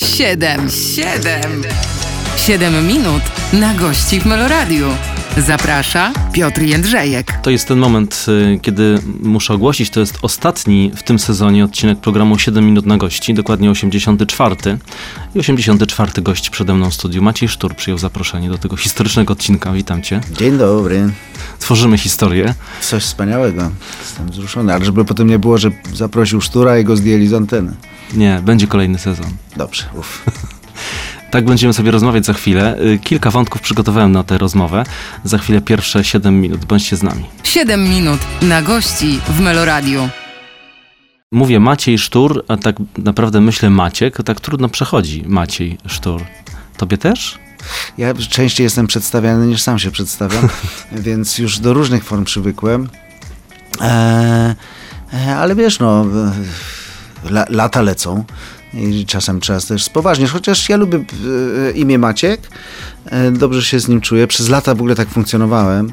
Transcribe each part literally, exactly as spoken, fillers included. Siedem. Siedem. Siedem minut na gości w Meloradiu. Zaprasza Piotr Jędrzejek. To jest ten moment, kiedy muszę ogłosić, to jest ostatni w tym sezonie odcinek programu siedem minut na gości, dokładnie osiemdziesiąty czwarty. I osiemdziesiąty czwarty gość przede mną w studiu, Maciej Stuhr, przyjął zaproszenie do tego historycznego odcinka. Witam cię. Dzień dobry. Tworzymy historię. Coś wspaniałego. Jestem wzruszony, ale żeby potem nie było, że zaprosił Sztura i go zdjęli z anteny. Nie, będzie kolejny sezon. Dobrze, uff. Tak będziemy sobie rozmawiać za chwilę. Kilka wątków przygotowałem na tę rozmowę. Za chwilę pierwsze siedem minut. Bądźcie z nami. siedem minut na gości w Meloradiu. Mówię Maciej Stuhr, a tak naprawdę myślę Maciek. Tak trudno przechodzi Maciej Stuhr. Tobie też? Ja częściej jestem przedstawiany niż sam się przedstawiam, więc już do różnych form przywykłem. Eee, ale wiesz, no, la, lata lecą. I czasem trzeba też spoważniać, chociaż ja lubię e, imię Maciek, e, dobrze się z nim czuję, przez lata w ogóle tak funkcjonowałem,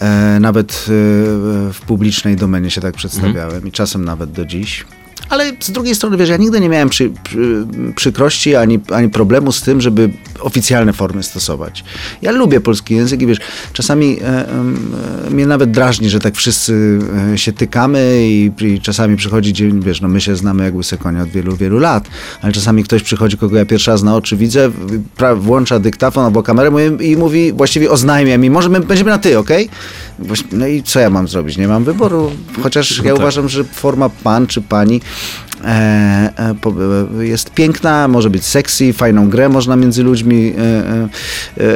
e, nawet e, w publicznej domenie się tak przedstawiałem mm. i czasem nawet do dziś. Ale z drugiej strony, wiesz, ja nigdy nie miałem przy, przy, przykrości ani, ani problemu z tym, żeby oficjalne formy stosować. Ja lubię polski język i wiesz, czasami e, e, mnie nawet drażni, że tak wszyscy e, się tykamy i, i czasami przychodzi dzień, wiesz, no my się znamy jak łyse konie od wielu, wielu lat, ale czasami ktoś przychodzi, kogo ja pierwszy raz na oczy widzę, pra- włącza dyktafon albo kamerę i, i mówi, właściwie oznajmia mi, może my będziemy na ty, okej? Okay? No i co ja mam zrobić? Nie mam wyboru, chociaż ja uważam, że forma pan czy pani E, e, po, e, jest piękna, może być sexy, fajną grę można między ludźmi e,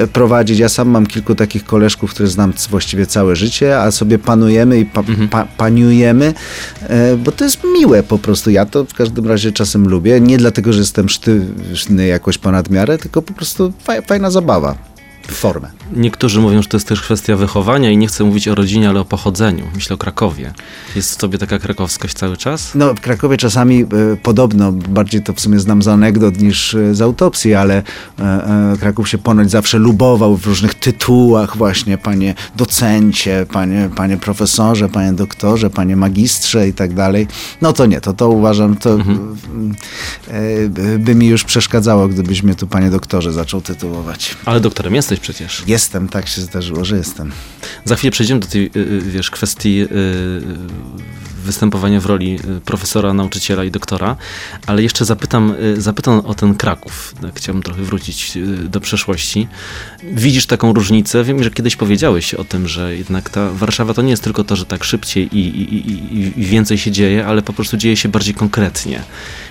e, prowadzić. Ja sam mam kilku takich koleżków, które znam właściwie całe życie, a sobie panujemy i pa, pa, paniujemy, e, bo to jest miłe po prostu. Ja to w każdym razie czasem lubię. Nie dlatego, że jestem sztywny jakoś ponad miarę, tylko po prostu faj, fajna zabawa w formę. Niektórzy mówią, że to jest też kwestia wychowania i nie chcę mówić o rodzinie, ale o pochodzeniu. Myślę o Krakowie. Jest w tobie taka krakowskość cały czas? No, w Krakowie czasami e, podobno, bardziej to w sumie znam z anegdot niż e, z autopsji, ale e, e, Kraków się ponoć zawsze lubował w różnych tytułach właśnie, panie docencie, panie, panie profesorze, panie doktorze, panie magistrze i tak dalej. No to nie, to to uważam, to mhm. e, by mi już przeszkadzało, gdybyś mnie tu panie doktorze zaczął tytułować. Ale doktorem jesteś przecież. Jest. Jestem, tak się zdarzyło, że jestem. Za chwilę przejdziemy do tej, wiesz, kwestii występowania w roli profesora, nauczyciela i doktora, ale jeszcze zapytam, zapytam o ten Kraków. Chciałbym trochę wrócić do przeszłości. Widzisz taką różnicę? Wiem, że kiedyś powiedziałeś o tym, że jednak ta Warszawa to nie jest tylko to, że tak szybciej i, i, i, i więcej się dzieje, ale po prostu dzieje się bardziej konkretnie.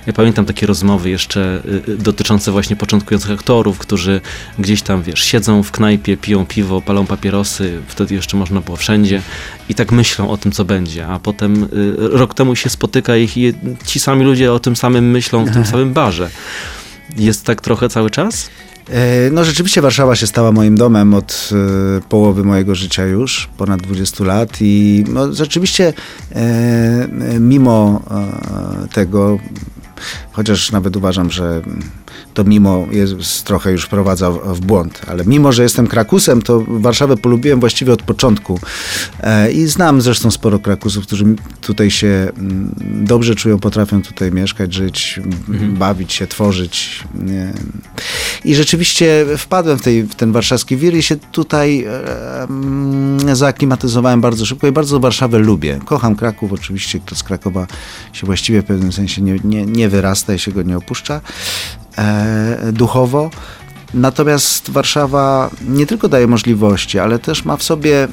Ja pamiętam takie rozmowy jeszcze dotyczące właśnie początkujących aktorów, którzy gdzieś tam, wiesz, siedzą w knajpie, piją piwo, palą papierosy, wtedy jeszcze można było wszędzie i tak myślą o tym, co będzie, a potem y, rok temu się spotyka ich i ci sami ludzie o tym samym myślą w tym samym barze. Jest tak trochę cały czas? No rzeczywiście Warszawa się stała moim domem od y, połowy mojego życia już, ponad dwudziestu lat i no, rzeczywiście y, mimo y, tego, chociaż nawet uważam, że to mimo jest, trochę już wprowadza w błąd, ale mimo, że jestem Krakusem, to Warszawę polubiłem właściwie od początku e, i znam zresztą sporo Krakusów, którzy tutaj się dobrze czują, potrafią tutaj mieszkać, żyć, mhm. bawić się, tworzyć e, i rzeczywiście wpadłem w, tej, w ten warszawski wir i się tutaj e, zaaklimatyzowałem bardzo szybko i bardzo Warszawę lubię. Kocham Kraków, oczywiście kto z Krakowa się właściwie w pewnym sensie nie, nie, nie wyrasta i się go nie opuszcza duchowo. Natomiast Warszawa nie tylko daje możliwości, ale też ma w sobie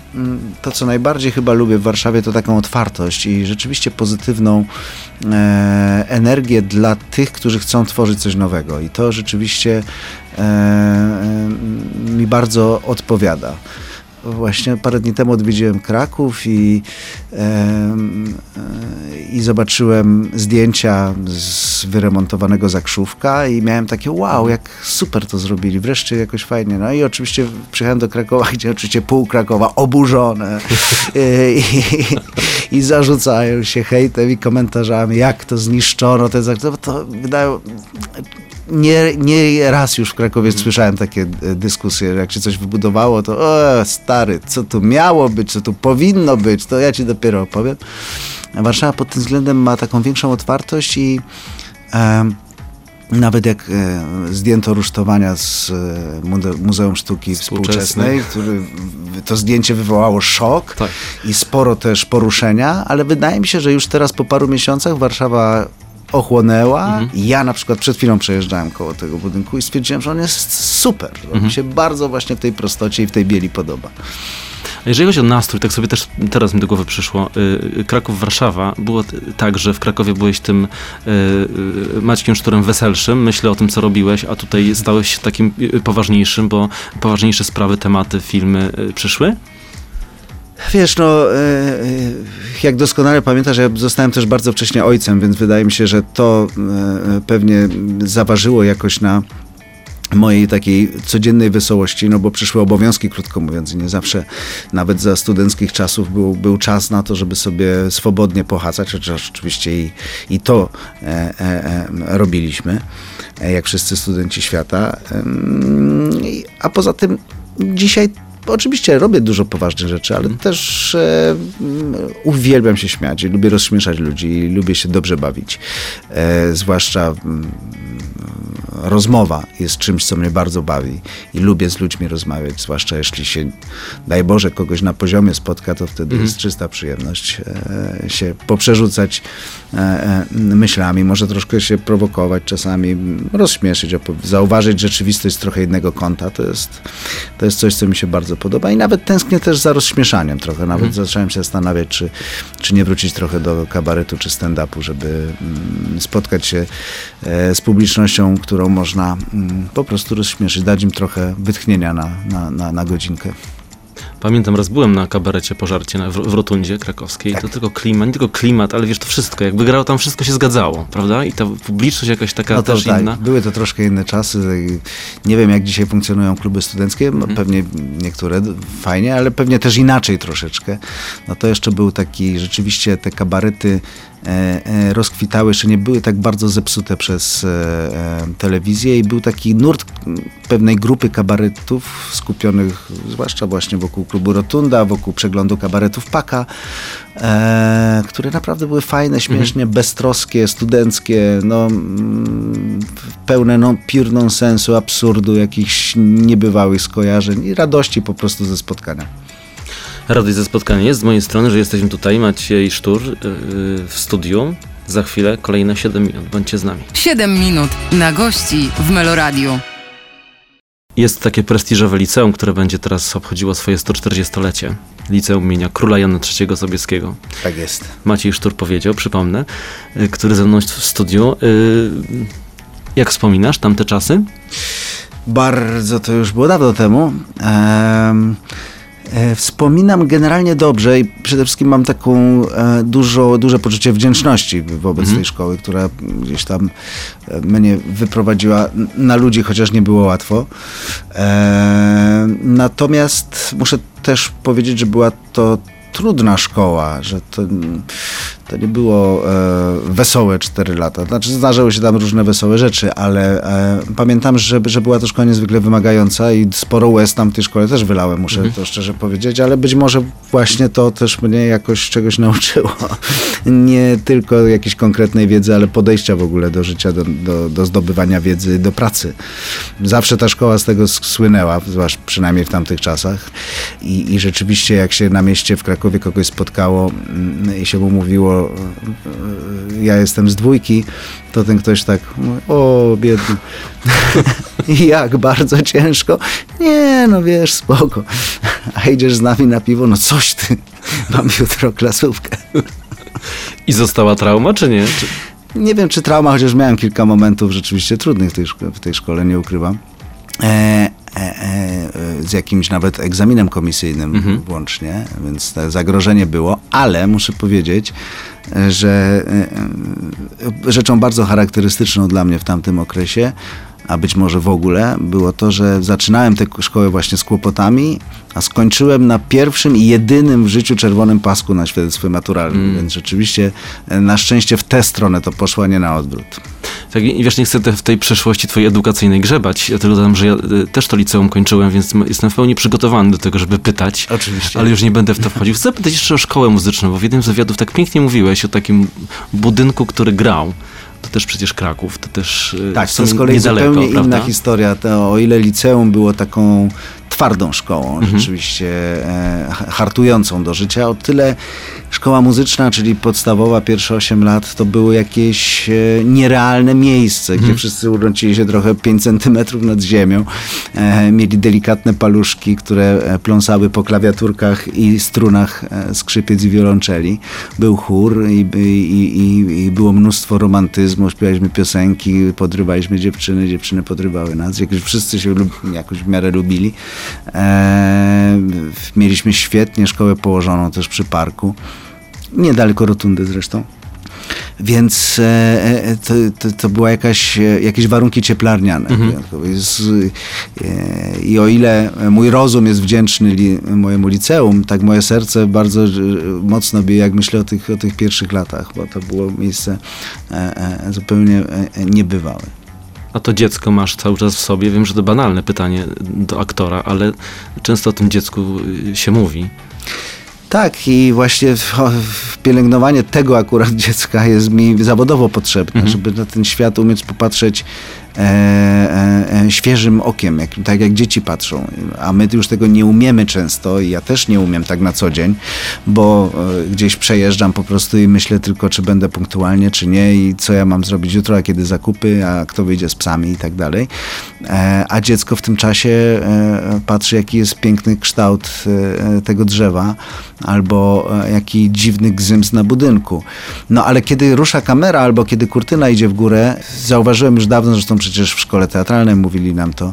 to, co najbardziej chyba lubię w Warszawie, to taką otwartość i rzeczywiście pozytywną energię dla tych, którzy chcą tworzyć coś nowego. I to rzeczywiście mi bardzo odpowiada. Właśnie parę dni temu odwiedziłem Kraków i, e, e, i zobaczyłem zdjęcia z wyremontowanego Zakrzówka i miałem takie wow, jak super to zrobili, wreszcie jakoś fajnie. No i oczywiście przyjechałem do Krakowa, gdzie oczywiście pół Krakowa oburzone i, i, i zarzucają się hejtem i komentarzami, jak to zniszczono, te Zakrzówka, to wydają... Nie, nie raz już w Krakowie hmm. słyszałem takie dyskusje, że jak się coś wybudowało, to o, stary, co tu miało być, co tu powinno być, to ja ci dopiero opowiem. Warszawa pod tym względem ma taką większą otwartość i e, Nawet jak e, zdjęto rusztowania z e, Muzeum Sztuki Współczesnej, Współczesnej który, to zdjęcie wywołało szok tak. i sporo też poruszenia, ale wydaje mi się, że już teraz po paru miesiącach Warszawa ochłonęła. Mhm. Ja na przykład przed chwilą przejeżdżałem koło tego budynku i stwierdziłem, że on jest super. Mhm. Mi się bardzo właśnie w tej prostocie i w tej bieli podoba. Jeżeli chodzi o nastrój, tak sobie też teraz mi do głowy przyszło, yy, Kraków, Warszawa, było t- tak, że w Krakowie byłeś tym yy, Maćkiem Szturem weselszym, myślę o tym, co robiłeś, a tutaj stałeś się takim yy, poważniejszym, bo poważniejsze sprawy, tematy, filmy yy, przyszły? Wiesz, no, jak doskonale pamiętasz, ja zostałem też bardzo wcześnie ojcem, więc wydaje mi się, że to pewnie zaważyło jakoś na mojej takiej codziennej wesołości, no bo przyszły obowiązki, krótko mówiąc, i nie zawsze nawet za studenckich czasów był, był czas na to, żeby sobie swobodnie pohacać, chociaż oczywiście i, i to e, e, robiliśmy, jak wszyscy studenci świata. A poza tym dzisiaj oczywiście robię dużo poważnych rzeczy, ale też e, uwielbiam się śmiać i lubię rozśmieszać ludzi i lubię się dobrze bawić. E, zwłaszcza m, rozmowa jest czymś, co mnie bardzo bawi i lubię z ludźmi rozmawiać, zwłaszcza jeśli się, daj Boże, kogoś na poziomie spotka, to wtedy mhm. jest czysta przyjemność e, się poprzerzucać e, myślami, może troszkę się prowokować czasami, rozśmieszyć, opow- zauważyć rzeczywistość z trochę innego kąta. To jest, to jest coś, co mi się bardzo podoba i nawet tęsknię też za rozśmieszaniem trochę. Nawet mhm. zacząłem się zastanawiać, czy, czy nie wrócić trochę do kabaretu czy stand-upu, żeby mm, spotkać się e, z publicznością, którą można mm, po prostu rozśmieszyć, dać im trochę wytchnienia na, na, na, na godzinkę. Pamiętam, raz byłem na kabarecie Pożarcie na, w, w Rotundzie krakowskiej. Tak. To tylko klimat, nie tylko klimat, ale wiesz, to wszystko. Jakby grało, tam wszystko się zgadzało, prawda? I ta publiczność jakaś taka no to, też tak, inna. Były to troszkę inne czasy. Nie wiem, jak dzisiaj funkcjonują kluby studenckie. Mhm. Pewnie niektóre fajnie, ale pewnie też inaczej troszeczkę. No to jeszcze był taki, rzeczywiście te kabarety rozkwitały, jeszcze nie były tak bardzo zepsute przez e, e, telewizję i był taki nurt pewnej grupy kabaretów skupionych zwłaszcza właśnie wokół klubu Rotunda, wokół przeglądu kabaretów Paka, e, które naprawdę były fajne, śmiesznie, mhm. beztroskie, studenckie, no, mm, pełne no, pure nonsensu, absurdu, jakichś niebywałych skojarzeń i radości po prostu ze spotkania. Radość ze spotkania jest z mojej strony, że jesteśmy tutaj, Maciej Stuhr yy, w studiu. Za chwilę kolejne siedem minut. Bądźcie z nami. siedem minut na gości w Meloradiu. Jest takie prestiżowe liceum, które będzie teraz obchodziło swoje sto czterdziestolecie. Liceum imienia Króla Jana trzeciego Sobieskiego. Tak jest. Maciej Stuhr powiedział, przypomnę, yy, który ze mną jest w studiu. Yy, jak wspominasz tamte czasy? Bardzo to już było dawno temu. Ehm... Wspominam generalnie dobrze i przede wszystkim mam taką dużo, duże poczucie wdzięczności wobec mhm. tej szkoły, która gdzieś tam mnie wyprowadziła na ludzi, chociaż nie było łatwo. Natomiast muszę też powiedzieć, że była to trudna szkoła, że to, to nie było e, wesołe cztery lata. Znaczy zdarzały się tam różne wesołe rzeczy, ale e, pamiętam, że, że była to szkoła niezwykle wymagająca i sporo łez tam w tej szkole też wylałem, muszę mhm. to szczerze powiedzieć, ale być może właśnie to też mnie jakoś czegoś nauczyło. Nie tylko jakiejś konkretnej wiedzy, ale podejścia w ogóle do życia, do, do, do zdobywania wiedzy, do pracy. Zawsze ta szkoła z tego słynęła, zwłaszcza przynajmniej w tamtych czasach i, i rzeczywiście jak się na mieście w Krakowie kogoś spotkało i się mu mówiło, ja jestem z dwójki, to ten ktoś tak, o biedny, jak bardzo ciężko, nie no wiesz, spoko, a idziesz z nami na piwo, no coś ty, mam jutro klasówkę. I została trauma, czy nie? Czy... Nie wiem, czy trauma, chociaż miałem kilka momentów rzeczywiście trudnych w tej, szko- w tej szkole, nie ukrywam. E- z jakimś nawet egzaminem komisyjnym mhm. włącznie, więc to zagrożenie było, ale muszę powiedzieć, że rzeczą bardzo charakterystyczną dla mnie w tamtym okresie, a być może w ogóle, było to, że zaczynałem tę szkołę właśnie z kłopotami, a skończyłem na pierwszym i jedynym w życiu czerwonym pasku na świadectwie maturalnym, mm. więc rzeczywiście na szczęście w tę stronę to poszło, a nie na odwrót. Tak, i wiesz, nie chcę te, w tej przeszłości twojej edukacyjnej grzebać, ja tylko dodam, że ja y, też to liceum kończyłem, więc jestem w pełni przygotowany do tego, żeby pytać. Oczywiście. Ale już nie będę w to wchodził. Chcę zapytać jeszcze o szkołę muzyczną, bo w jednym z wywiadów tak pięknie mówiłeś o takim budynku, który grał. to też przecież Kraków, to też tak, w sumie to z kolei niedaleko, zupełnie prawda? Inna historia. To, o ile liceum było taką twardą szkołą, mhm. rzeczywiście e, hartującą do życia, o tyle szkoła muzyczna, czyli podstawowa, pierwsze osiem lat, to było jakieś e, nierealne miejsce, mhm. gdzie wszyscy urządzili się trochę pięć centymetrów nad ziemią, e, mieli delikatne paluszki, które pląsały po klawiaturkach i strunach e, skrzypiec i wiolonczeli. Był chór i, i, i, i było mnóstwo romantyzmu, śpiewaliśmy piosenki, podrywaliśmy dziewczyny, dziewczyny podrywały nas, jakoś wszyscy się lub, jakoś w miarę lubili. Eee, mieliśmy świetnie szkołę położoną też przy parku, niedaleko Rotundy zresztą, więc e, to, to, to była jakaś, jakieś warunki cieplarniane. Mhm. Z, e, I o ile mój rozum jest wdzięczny li, mojemu liceum, tak moje serce bardzo mocno bije, jak myślę o tych, o tych pierwszych latach, bo to było miejsce e, e, zupełnie niebywałe. A to dziecko masz cały czas w sobie. Wiem, że to banalne pytanie do aktora, ale często o tym dziecku się mówi. Tak, i właśnie pielęgnowanie tego akurat dziecka jest mi zawodowo potrzebne, mhm. żeby na ten świat umieć popatrzeć e, e, świeżym okiem, jak, tak jak dzieci patrzą. A my już tego nie umiemy często i ja też nie umiem tak na co dzień, bo e, gdzieś przejeżdżam po prostu i myślę tylko, czy będę punktualnie, czy nie i co ja mam zrobić jutro, a kiedy zakupy, a kto wyjdzie z psami i tak dalej. E, a dziecko w tym czasie e, patrzy, jaki jest piękny kształt e, tego drzewa, albo jaki dziwny gzyms na budynku. No ale kiedy rusza kamera, albo kiedy kurtyna idzie w górę, zauważyłem już dawno, zresztą przecież w szkole teatralnej mówili nam to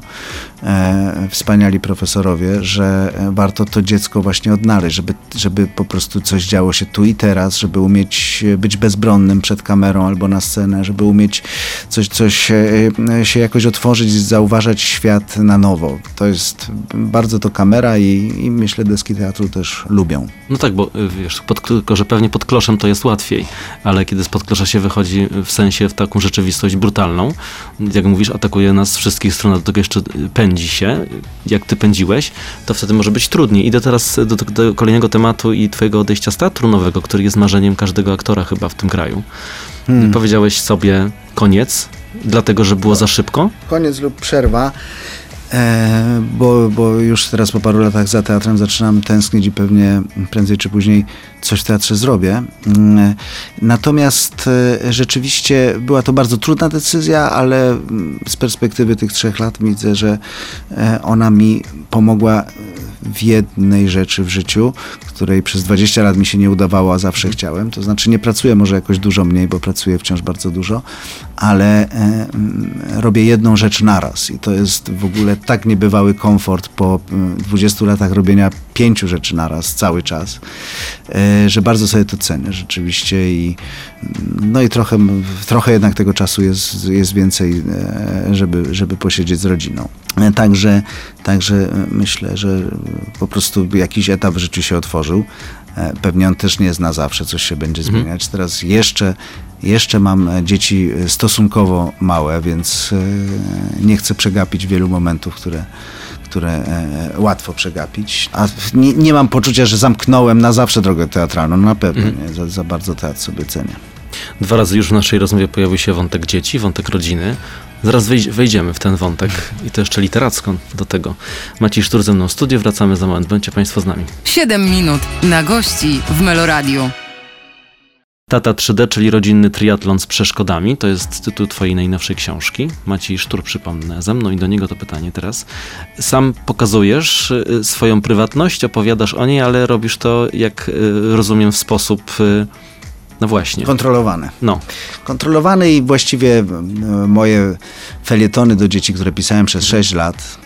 e, wspaniali profesorowie, że warto to dziecko właśnie odnaleźć, żeby, żeby po prostu coś działo się tu i teraz, żeby umieć być bezbronnym przed kamerą albo na scenę, żeby umieć coś, coś e, się jakoś otworzyć, zauważać świat na nowo. To jest bardzo to kamera i, i myślę, deski teatru też lubią. No tak, bo wiesz, pod, tylko że pewnie pod kloszem to jest łatwiej, ale kiedy spod klosza się wychodzi w sensie w taką rzeczywistość brutalną, jak mówisz, atakuje nas z wszystkich stron, a do tego jeszcze pędzi się, jak ty pędziłeś, to wtedy może być trudniej. Idę teraz do, do kolejnego tematu i twojego odejścia z teatru nowego, który jest marzeniem każdego aktora chyba w tym kraju. Hmm. Powiedziałeś sobie koniec, dlatego że było za szybko? Koniec lub przerwa. E, bo, bo już teraz po paru latach za teatrem zaczynam tęsknić i pewnie prędzej czy później coś w teatrze zrobię. E, natomiast e, rzeczywiście była to bardzo trudna decyzja, ale z perspektywy tych trzech lat widzę, że e, ona mi pomogła w jednej rzeczy w życiu, której przez dwadzieścia lat mi się nie udawało, a zawsze chciałem. To znaczy nie pracuję może jakoś dużo mniej, bo pracuję wciąż bardzo dużo, ale e, robię jedną rzecz naraz i to jest w ogóle tak niebywały komfort po dwudziestu latach robienia pięciu rzeczy naraz cały czas, e, że bardzo sobie to cenię rzeczywiście i no i trochę, trochę jednak tego czasu jest, jest więcej, e, żeby, żeby posiedzieć z rodziną. E, także, także myślę, że po prostu jakiś etap w życiu się otworzył. Pewnie on też nie jest na zawsze, coś się będzie zmieniać. Mhm. Teraz jeszcze, jeszcze mam dzieci stosunkowo małe, więc nie chcę przegapić wielu momentów, które, które łatwo przegapić. A nie, nie mam poczucia, że zamknąłem na zawsze drogę teatralną. Na pewno mhm. nie, za, za bardzo teatr sobie cenię. Dwa razy już w naszej rozmowie pojawił się wątek dzieci, wątek rodziny. Zaraz wejdziemy w ten wątek i to jeszcze literacko do tego. Maciej Stuhr ze mną w studiu, wracamy za moment. Bądźcie Państwo z nami. siedem minut na gości w Meloradiu. Tata trzy D, czyli rodzinny triatlon z przeszkodami. To jest tytuł twojej najnowszej książki. Maciej Stuhr, przypomnę, ze mną i do niego to pytanie teraz. Sam pokazujesz swoją prywatność, opowiadasz o niej, ale robisz to, jak rozumiem, w sposób... No właśnie. Kontrolowane. No. Kontrolowane i właściwie moje felietony do dzieci, które pisałem przez sześć lat,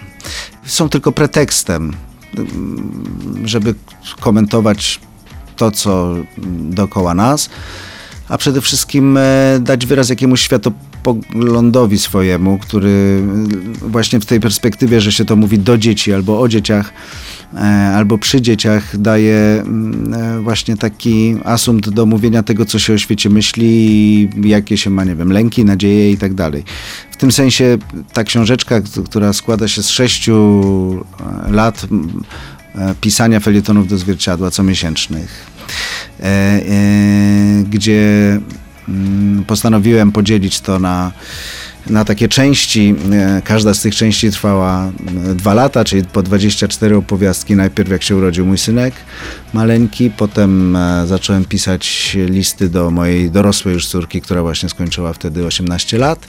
są tylko pretekstem, żeby komentować to, co dookoła nas, a przede wszystkim dać wyraz jakiemuś światopoglądowi swojemu, który właśnie w tej perspektywie, że się to mówi do dzieci albo o dzieciach, albo przy dzieciach daje właśnie taki asumpt do mówienia tego, co się o świecie myśli, jakie się ma, nie wiem, lęki, nadzieje i tak dalej. W tym sensie ta książeczka, która składa się z sześciu lat pisania felietonów do Zwierciadła comiesięcznych, gdzie postanowiłem podzielić to na, na takie części. Każda z tych części trwała dwa lata, czyli po dwadzieścia cztery opowiastki. Najpierw jak się urodził mój synek maleńki, potem zacząłem pisać listy do mojej dorosłej już córki, która właśnie skończyła wtedy osiemnaście lat.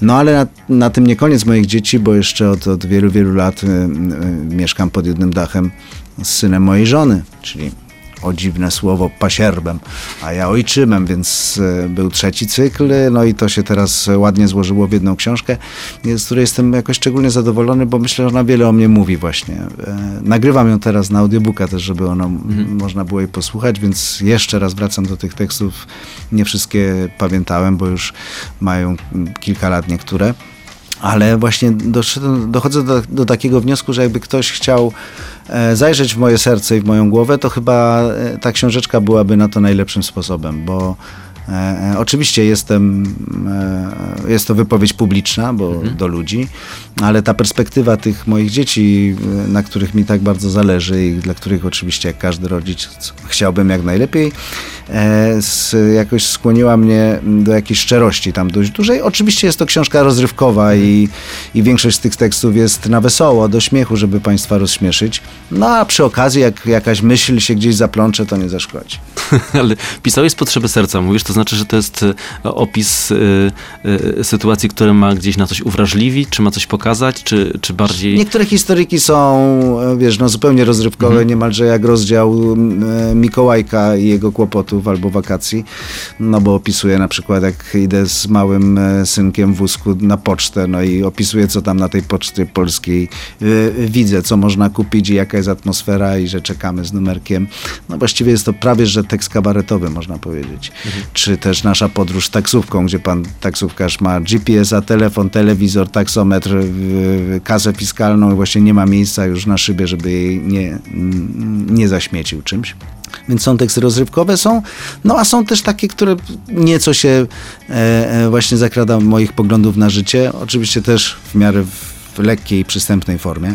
No ale na, na tym nie koniec moich dzieci, bo jeszcze od, od wielu, wielu lat mieszkam pod jednym dachem z synem mojej żony, czyli o dziwne słowo, pasierbem, a ja ojczymem, więc był trzeci cykl, no i to się teraz ładnie złożyło w jedną książkę, z której jestem jakoś szczególnie zadowolony, bo myślę, że ona wiele o mnie mówi właśnie. Nagrywam ją teraz na audiobooka też, żeby ono mhm. można było jej posłuchać, więc jeszcze raz wracam do tych tekstów. Nie wszystkie pamiętałem, bo już mają kilka lat niektóre, ale właśnie dochodzę do, do takiego wniosku, że jakby ktoś chciał zajrzeć w moje serce i w moją głowę, to chyba ta książeczka byłaby na to najlepszym sposobem, bo e, oczywiście jestem, e, jest to wypowiedź publiczna, bo mhm. do ludzi, ale ta perspektywa tych moich dzieci, na których mi tak bardzo zależy i dla których oczywiście jak każdy rodzic chciałbym jak najlepiej, e, z, jakoś skłoniła mnie do jakiejś szczerości tam dość dużej. Oczywiście jest to książka rozrywkowa mhm. i, i większość z tych tekstów jest na wesoło, do śmiechu, żeby państwa rozśmieszyć. No a przy okazji, jak jakaś myśl się gdzieś zaplącze, to nie zaszkodzi. Ale pisałeś z potrzeby serca, mówisz, to znaczy, że to jest opis y, y, sytuacji, które ma gdzieś na coś uwrażliwić, czy ma coś pokazać, czy, czy bardziej... Niektóre historyki są, wiesz, no zupełnie rozrywkowe, mhm. niemalże jak rozdział y, Mikołajka i jego kłopotów albo wakacji, no bo opisuję na przykład, jak idę z małym synkiem w wózku na pocztę, no i opisuję, co tam na tej Poczcie Polskiej y, y, widzę, co można kupić i jaka jest atmosfera i że czekamy z numerkiem. No właściwie jest to prawie, że tekst kabaretowy, można powiedzieć. Mhm. Czy też nasza podróż taksówką, gdzie pan taksówkarz ma G P S-a, telefon, telewizor, taksometr, kasę fiskalną i właśnie nie ma miejsca już na szybie, żeby jej nie, nie zaśmiecił czymś. Więc są teksty rozrywkowe, są, no a są też takie, które nieco się e, właśnie zakrada moich poglądów na życie. Oczywiście też w miarę w lekkiej i przystępnej formie.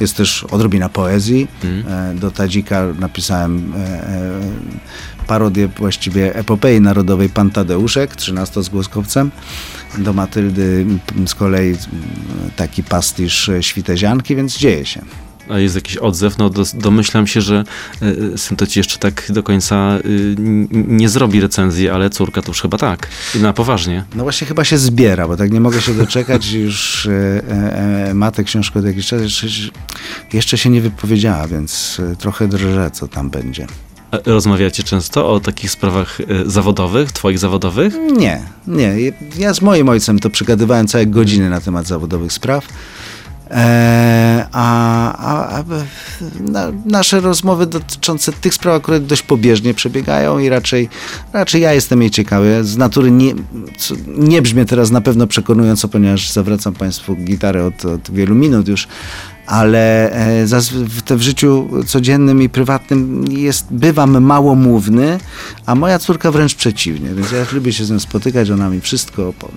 Jest też odrobina poezji. Mm. Do Tadzika napisałem e, e, parodię właściwie epopei narodowej Pan Tadeuszek, trzynasto z głoskowcem. Do Matyldy z kolei taki pastisz Świtezianki, więc dzieje się. A jest jakiś odzew? No do, domyślam się, że y, syn to ci jeszcze tak do końca y, nie zrobi recenzji, ale córka to już chyba tak. Na poważnie. No właśnie chyba się zbiera, bo tak nie mogę się doczekać. Już y, y, ma tę książkę od jakiś czas. Jeszcze, jeszcze się nie wypowiedziała, więc trochę drżę, co tam będzie. Rozmawiacie często o takich sprawach zawodowych, twoich zawodowych? Nie, nie. Ja z moim ojcem to przegadywałem całe godziny na temat zawodowych spraw. Eee, a, a, a na, nasze rozmowy dotyczące tych spraw akurat dość pobieżnie przebiegają i raczej, raczej ja jestem jej ciekawy. Z natury nie, nie brzmię teraz na pewno przekonująco, ponieważ zawracam państwu gitarę od, od wielu minut już, ale e, w, te, w życiu codziennym i prywatnym jest, bywam małomówny, a moja córka wręcz przeciwnie, więc ja lubię się z nią spotykać, ona mi wszystko opowie.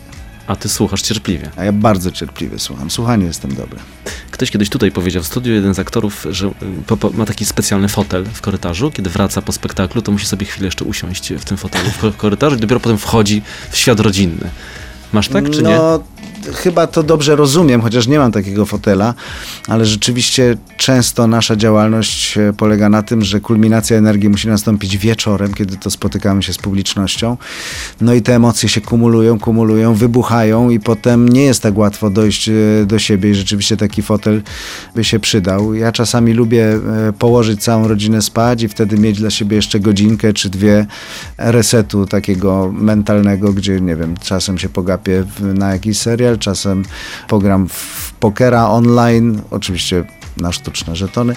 A ty słuchasz cierpliwie. A ja bardzo cierpliwie słucham. Słuchanie jestem dobre. Ktoś kiedyś tutaj powiedział w studiu, jeden z aktorów, że po, po, ma taki specjalny fotel w korytarzu. Kiedy wraca po spektaklu, to musi sobie chwilę jeszcze usiąść w tym fotelu w korytarzu i dopiero potem wchodzi w świat rodzinny. Masz tak, czy no, nie? No, chyba to dobrze rozumiem, chociaż nie mam takiego fotela, ale rzeczywiście często nasza działalność polega na tym, że kulminacja energii musi nastąpić wieczorem, kiedy to spotykamy się z publicznością. No i te emocje się kumulują, kumulują, wybuchają i potem nie jest tak łatwo dojść do siebie i rzeczywiście taki fotel by się przydał. Ja czasami lubię położyć całą rodzinę spać i wtedy mieć dla siebie jeszcze godzinkę czy dwie resetu takiego mentalnego, gdzie, nie wiem, czasem się pogapię na jakiś serial, czasem pogram w pokera online, oczywiście na sztuczne żetony,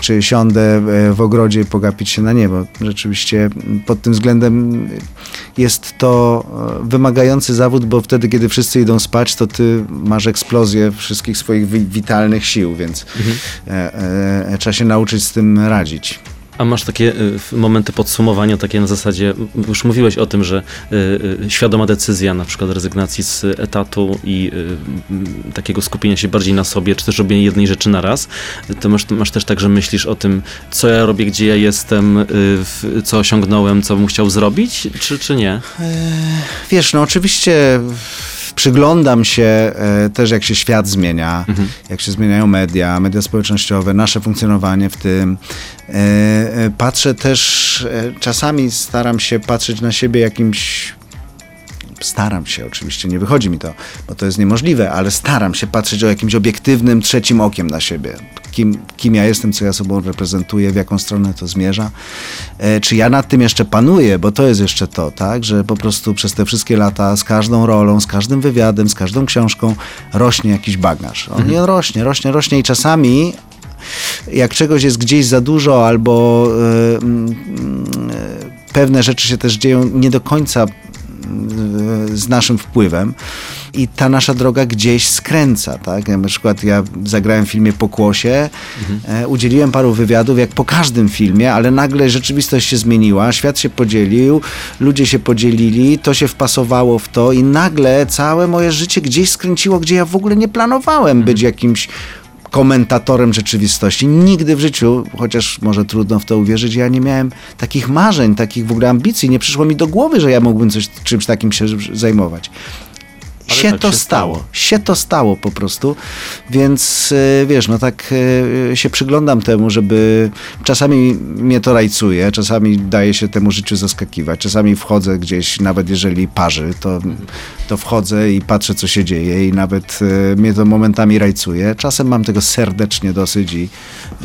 czy siądę w ogrodzie i pogapić się na niebo. Rzeczywiście pod tym względem jest to wymagający zawód, bo wtedy, kiedy wszyscy idą spać, to ty masz eksplozję wszystkich swoich witalnych sił, więc mhm. trzeba się nauczyć z tym radzić. A masz takie y, momenty podsumowania, takie na zasadzie, już mówiłeś o tym, że y, y, świadoma decyzja na przykład rezygnacji z etatu i y, y, takiego skupienia się bardziej na sobie, czy też robienia jednej rzeczy na raz, to masz, masz też tak, że myślisz o tym, co ja robię, gdzie ja jestem, y, w, co osiągnąłem, co bym chciał zrobić, czy, czy nie? Wiesz, no oczywiście... Przyglądam się e, też, jak się świat zmienia, mhm. jak się zmieniają media, media społecznościowe, nasze funkcjonowanie w tym. E, e, patrzę też, e, czasami staram się patrzeć na siebie jakimś... Staram się, oczywiście nie wychodzi mi to, bo to jest niemożliwe, ale staram się patrzeć o jakimś obiektywnym trzecim okiem na siebie. Kim, kim ja jestem, co ja sobą reprezentuję, w jaką stronę to zmierza. E, czy ja nad tym jeszcze panuję, bo to jest jeszcze to, tak, że po prostu przez te wszystkie lata z każdą rolą, z każdym wywiadem, z każdą książką rośnie jakiś bagaż. On mhm. rośnie, rośnie, rośnie i czasami jak czegoś jest gdzieś za dużo albo y, y, y, pewne rzeczy się też dzieją nie do końca z naszym wpływem i ta nasza droga gdzieś skręca, tak? Na przykład ja zagrałem w filmie Pokłosie, mhm. e, udzieliłem paru wywiadów, jak po każdym filmie, ale nagle rzeczywistość się zmieniła, świat się podzielił, ludzie się podzielili, to się wpasowało w to i nagle całe moje życie gdzieś skręciło, gdzie ja w ogóle nie planowałem mhm. być jakimś komentatorem rzeczywistości. Nigdy w życiu, chociaż może trudno w to uwierzyć, ja nie miałem takich marzeń, takich w ogóle ambicji. Nie przyszło mi do głowy, że ja mógłbym coś, czymś takim się zajmować. Ale się tak to się stało. stało. Się to stało po prostu. Więc wiesz, no tak się przyglądam temu, żeby... Czasami mnie to rajcuje, czasami daje się temu życiu zaskakiwać. Czasami wchodzę gdzieś, nawet jeżeli parzy, to, to wchodzę i patrzę, co się dzieje i nawet mnie to momentami rajcuje. Czasem mam tego serdecznie dosyć i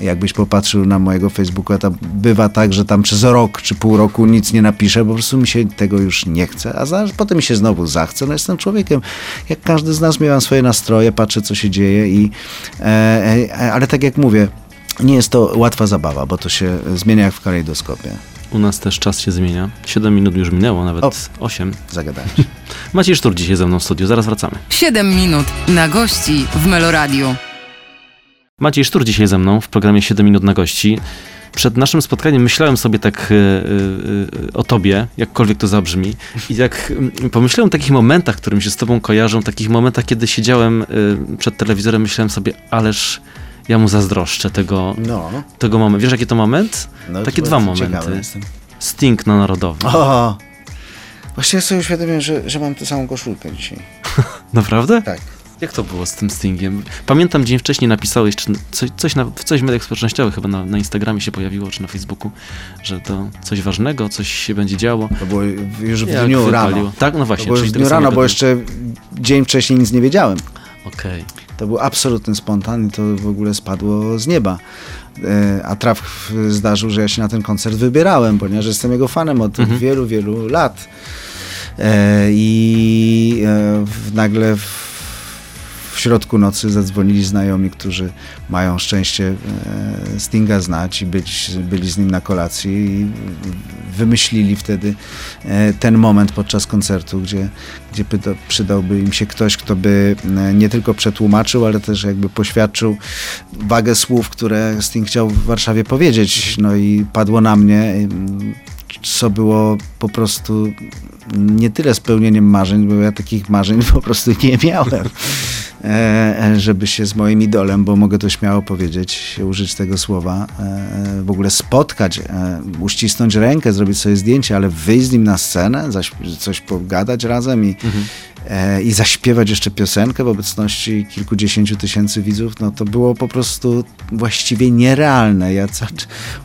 jakbyś popatrzył na mojego Facebooka, to bywa tak, że tam przez rok czy pół roku nic nie napiszę, po prostu mi się tego już nie chce, a za, potem mi się znowu zachce. No jestem człowiekiem. Jak każdy z nas, miałem swoje nastroje, patrzę, co się dzieje i e, e, ale tak jak mówię, nie jest to łatwa zabawa, bo to się zmienia jak w kalejdoskopie. U nas też czas się zmienia. siedem minut już minęło, nawet o, osiem. Zagadałem się. Maciej Stuhr dzisiaj ze mną w studiu, zaraz wracamy. siedem minut na gości w Meloradiu. Maciej Stuhr dzisiaj ze mną w programie siedem minut na gości. Przed naszym spotkaniem myślałem sobie tak y, y, o tobie, jakkolwiek to zabrzmi, i jak pomyślałem o takich momentach, które mi się z tobą kojarzą, takich momentach, kiedy siedziałem y, przed telewizorem, myślałem sobie, ależ ja mu zazdroszczę tego, no. tego momentu. Wiesz, jaki to moment? No, Takie dwa momenty. Sting na Narodowy. O! Właściwie sobie uświadomiłem, że, że mam tę samą koszulkę dzisiaj. Naprawdę? Tak. Jak to było z tym Stingiem? Pamiętam, dzień wcześniej napisałeś, czy coś, coś, na, coś w mediach społecznościowych chyba na, na Instagramie się pojawiło, czy na Facebooku, że to coś ważnego, coś się będzie działo. To było już w Jak dniu wypaliło. rano. Tak, no właśnie. To było już w dniu rano, bo jeszcze dzień wcześniej nic nie wiedziałem. Okej. Okay. To był absolutny spontan i to w ogóle spadło z nieba. A traf zdarzył, że ja się na ten koncert wybierałem, ponieważ jestem jego fanem od mhm. wielu, wielu lat. I nagle... W środku nocy zadzwonili znajomi, którzy mają szczęście Stinga znać i być, byli z nim na kolacji i wymyślili wtedy ten moment podczas koncertu, gdzie, gdzie przydałby im się ktoś, kto by nie tylko przetłumaczył, ale też jakby poświadczył wagę słów, które Sting chciał w Warszawie powiedzieć. No i padło na mnie, co było po prostu nie tyle spełnieniem marzeń, bo ja takich marzeń po prostu nie miałem. E, żeby się z moim idolem, bo mogę to śmiało powiedzieć, użyć tego słowa, e, w ogóle spotkać, e, uścisnąć rękę, zrobić sobie zdjęcie, ale wyjść z nim na scenę, zaś, coś pogadać razem i, mhm. e, i zaśpiewać jeszcze piosenkę w obecności kilkudziesięciu tysięcy widzów, no to było po prostu właściwie nierealne. Ja co,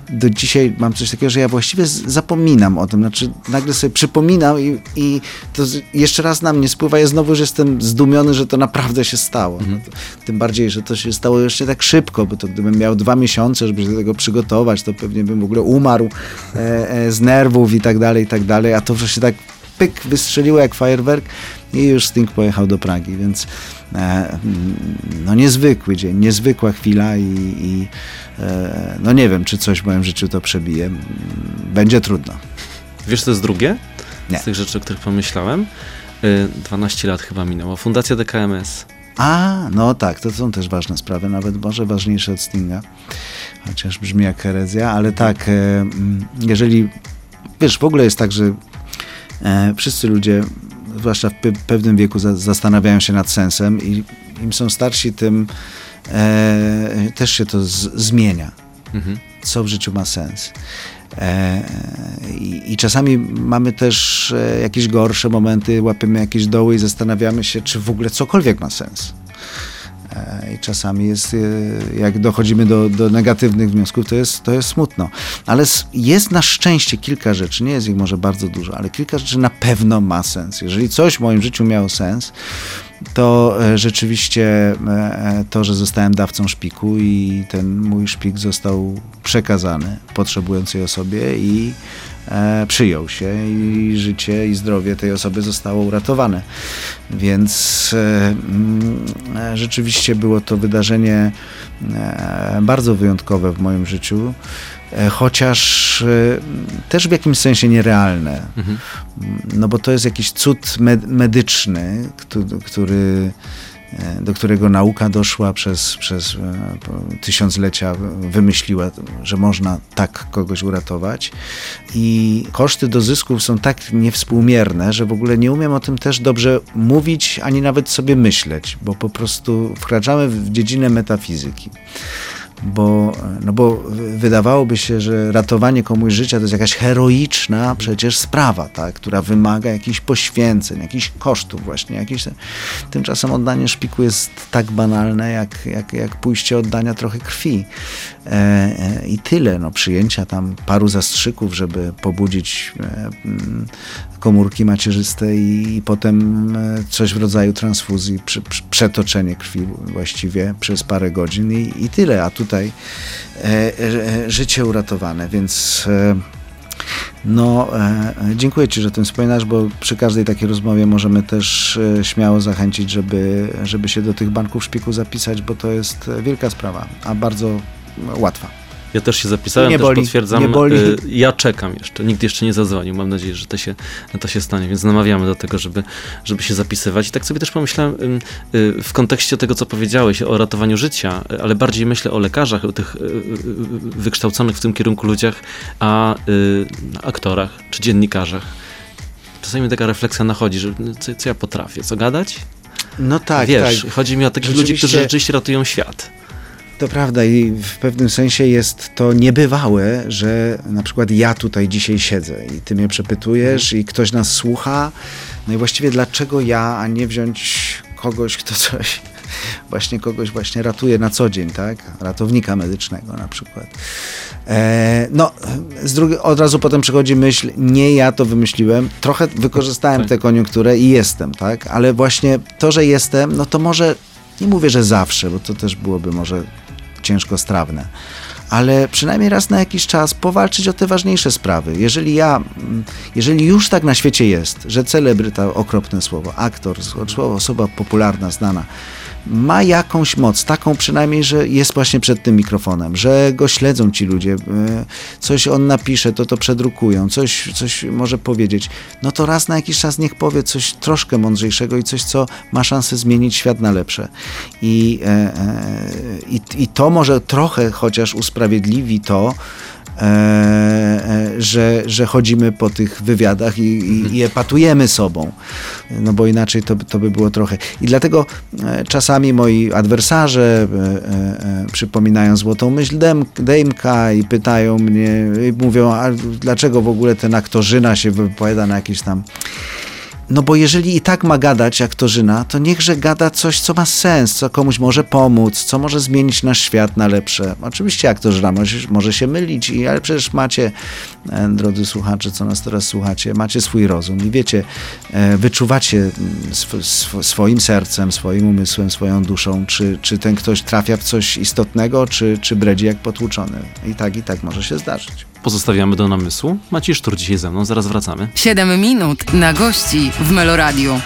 do dzisiaj mam coś takiego, że ja właściwie zapominam o tym, znaczy nagle sobie przypominam i, i to jeszcze raz na mnie spływa, ja znowu już jestem zdumiony, że to naprawdę się stało. No to, tym bardziej, że to się stało jeszcze tak szybko, bo to gdybym miał dwa miesiące, żeby się do tego przygotować, to pewnie bym w ogóle umarł e, e, z nerwów i tak dalej, i tak dalej, a to, że się tak pyk wystrzeliło jak fajerwerk i już Sting pojechał do Pragi, więc e, no niezwykły dzień, niezwykła chwila i, i e, no nie wiem, czy coś w moim życiu to przebije. Będzie trudno. Wiesz, co jest drugie? Nie. Z tych rzeczy, o których pomyślałem? dwanaście lat chyba minęło. Fundacja D K M S. A, no tak, to są też ważne sprawy, nawet może ważniejsze od Stinga, chociaż brzmi jak herezja, ale tak, jeżeli, wiesz, w ogóle jest tak, że wszyscy ludzie, zwłaszcza w pewnym wieku, zastanawiają się nad sensem i im są starsi, tym też się to zmienia, mhm. co w życiu ma sens. I, I czasami mamy też jakieś gorsze momenty, łapiemy jakieś doły i zastanawiamy się, czy w ogóle cokolwiek ma sens. I czasami jest, jak dochodzimy do, do negatywnych wniosków, to jest, to jest smutno. Ale jest na szczęście kilka rzeczy, nie jest ich może bardzo dużo, ale kilka rzeczy na pewno ma sens. Jeżeli coś w moim życiu miało sens, to rzeczywiście to, że zostałem dawcą szpiku i ten mój szpik został przekazany potrzebującej osobie i e, przyjął się i życie i zdrowie tej osoby zostało uratowane. Więc e, e, rzeczywiście było to wydarzenie e, bardzo wyjątkowe w moim życiu, e, chociaż e, też w jakimś sensie nierealne. Mhm. No bo to jest jakiś cud med- medyczny, który, który do którego nauka doszła przez, przez tysiąclecia, wymyśliła, że można tak kogoś uratować. I koszty do zysków są tak niewspółmierne, że w ogóle nie umiem o tym też dobrze mówić, ani nawet sobie myśleć, bo po prostu wkraczamy w dziedzinę metafizyki. Bo, no bo wydawałoby się, że ratowanie komuś życia to jest jakaś heroiczna przecież sprawa, tak? Która wymaga jakichś poświęceń, jakichś kosztów właśnie. Jakichś... Tymczasem oddanie szpiku jest tak banalne, jak, jak, jak pójście oddania trochę krwi. E, e, I tyle. No, przyjęcia tam paru zastrzyków, żeby pobudzić e, komórki macierzyste i, i potem e, coś w rodzaju transfuzji, przy, przy, przetoczenie krwi właściwie przez parę godzin i, i tyle. A tu tutaj e, e, życie uratowane, więc e, no e, dziękuję Ci, że o tym wspominasz, bo przy każdej takiej rozmowie możemy też e, śmiało zachęcić, żeby, żeby się do tych banków szpiku zapisać, bo to jest wielka sprawa, a bardzo łatwa. Ja też się zapisałem, nie też boli, potwierdzam, nie boli. Y, ja czekam jeszcze, nikt jeszcze nie zadzwonił, mam nadzieję, że to się, to się stanie, więc namawiamy do tego, żeby, żeby się zapisywać. I tak sobie też pomyślałem y, y, w kontekście tego, co powiedziałeś o ratowaniu życia, y, ale bardziej myślę o lekarzach, o tych y, y, wykształconych w tym kierunku ludziach, a y, aktorach czy dziennikarzach. Czasami taka refleksja nachodzi, że co, co ja potrafię, co gadać? No tak, wiesz, tak. Chodzi mi o takich ludzi, którzy rzeczywiście ratują świat. To prawda i w pewnym sensie jest to niebywałe, że na przykład ja tutaj dzisiaj siedzę i ty mnie przepytujesz i ktoś nas słucha. No i właściwie dlaczego ja, a nie wziąć kogoś, kto coś, właśnie kogoś właśnie ratuje na co dzień, tak? Ratownika medycznego na przykład. E, no, z drugiej, od razu potem przychodzi myśl, nie ja to wymyśliłem, trochę wykorzystałem tę koniunkturę i jestem, tak? Ale właśnie to, że jestem, no to może, nie mówię, że zawsze, bo to też byłoby może ciężkostrawne, ale przynajmniej raz na jakiś czas powalczyć o te ważniejsze sprawy. Jeżeli ja, jeżeli już tak na świecie jest, że celebryta, okropne słowo, aktor, słowo, osoba popularna, znana, ma jakąś moc, taką przynajmniej, że jest właśnie przed tym mikrofonem, że go śledzą ci ludzie, coś on napisze, to to przedrukują, coś, coś może powiedzieć, no to raz na jakiś czas niech powie coś troszkę mądrzejszego i coś, co ma szansę zmienić świat na lepsze. I, i, i to może trochę chociaż usprawiedliwi to, E, że, że chodzimy po tych wywiadach i, i, i epatujemy sobą, no bo inaczej to, to by było trochę. I dlatego e, czasami moi adwersarze e, e, przypominają złotą myśl Dem, Dejmka i pytają mnie, i mówią, a dlaczego w ogóle ten aktorzyna się wypowiada na jakieś tam... No bo jeżeli i tak ma gadać aktorzyna, to niechże gada coś, co ma sens, co komuś może pomóc, co może zmienić nasz świat na lepsze. Oczywiście aktorzyna może, może się mylić, ale przecież macie, drodzy słuchacze, co nas teraz słuchacie, macie swój rozum i wiecie, wyczuwacie sw- sw- swoim sercem, swoim umysłem, swoją duszą, czy, czy ten ktoś trafia w coś istotnego, czy, czy bredzi jak potłuczony. I tak, i tak może się zdarzyć. Pozostawiamy do namysłu. Maciej Stuhr dzisiaj ze mną, zaraz wracamy. siedem minut na gości w Meloradiu.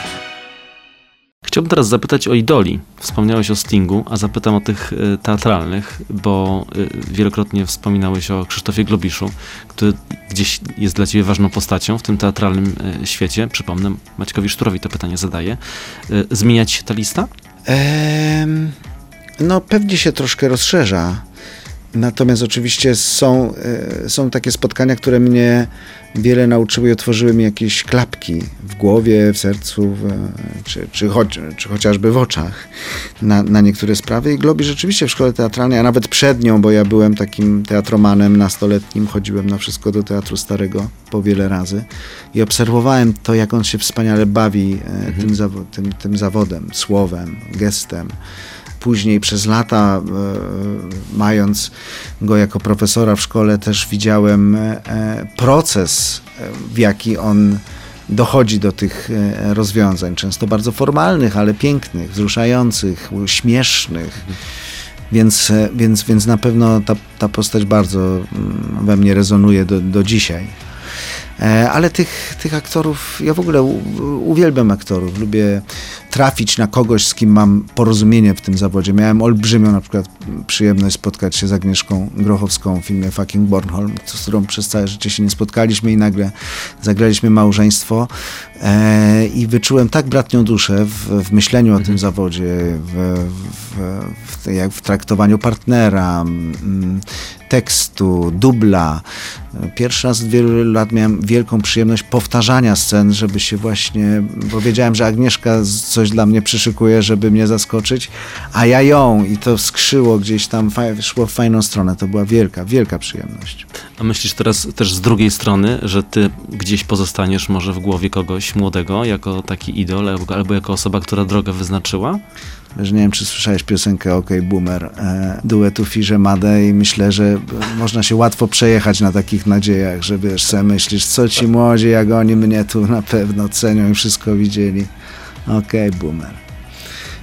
Chciałbym teraz zapytać o idoli. Wspomniałeś o Stingu, a zapytam o tych teatralnych, bo wielokrotnie wspominałeś o Krzysztofie Globiszu, który gdzieś jest dla ciebie ważną postacią w tym teatralnym świecie. Przypomnę, Maćkowi Szturowi to pytanie zadaję. Zmieniać się ta lista? Ehm, no pewnie się troszkę rozszerza. Natomiast oczywiście są, są takie spotkania, które mnie wiele nauczyły i otworzyły mi jakieś klapki w głowie, w sercu, w, czy, czy, choć, czy chociażby w oczach na, na niektóre sprawy. I Globi rzeczywiście w szkole teatralnej, a nawet przed nią, bo ja byłem takim teatromanem nastoletnim, chodziłem na wszystko do Teatru Starego po wiele razy i obserwowałem to, jak on się wspaniale bawi mhm. tym, zawo- tym, tym zawodem, słowem, gestem. Później przez lata, e, mając go jako profesora w szkole, też widziałem e, proces, w jaki on dochodzi do tych e, rozwiązań. Często bardzo formalnych, ale pięknych, wzruszających, śmiesznych. Więc, e, więc, więc na pewno ta, ta postać bardzo we mnie rezonuje do, do dzisiaj. Ale tych, tych aktorów, ja w ogóle uwielbiam aktorów, lubię trafić na kogoś, z kim mam porozumienie w tym zawodzie. Miałem olbrzymią na przykład przyjemność spotkać się z Agnieszką Grochowską w filmie Fucking Bornholm, z którą przez całe życie się nie spotkaliśmy i nagle zagraliśmy małżeństwo e, i wyczułem tak bratnią duszę w, w myśleniu o mhm. tym zawodzie, w, w, w, jak w traktowaniu partnera, m, tekstu, dubla. Pierwszy raz od wielu lat miałem wielką przyjemność powtarzania scen, żeby się właśnie, bo wiedziałem, że Agnieszka coś dla mnie przyszykuje, żeby mnie zaskoczyć, a ja ją i to skrzyło gdzieś tam, szło w fajną stronę. To była wielka, wielka przyjemność. A myślisz teraz też z drugiej strony, że ty gdzieś pozostaniesz może w głowie kogoś młodego, jako taki idol, albo jako osoba, która drogę wyznaczyła? Że nie wiem, czy słyszałeś piosenkę OK Boomer, e, duetu Firze Madę i myślę, że można się łatwo przejechać na takich nadziejach, że wiesz, se myślisz, co ci młodzi, jak oni mnie tu na pewno cenią i wszystko widzieli. OK Boomer.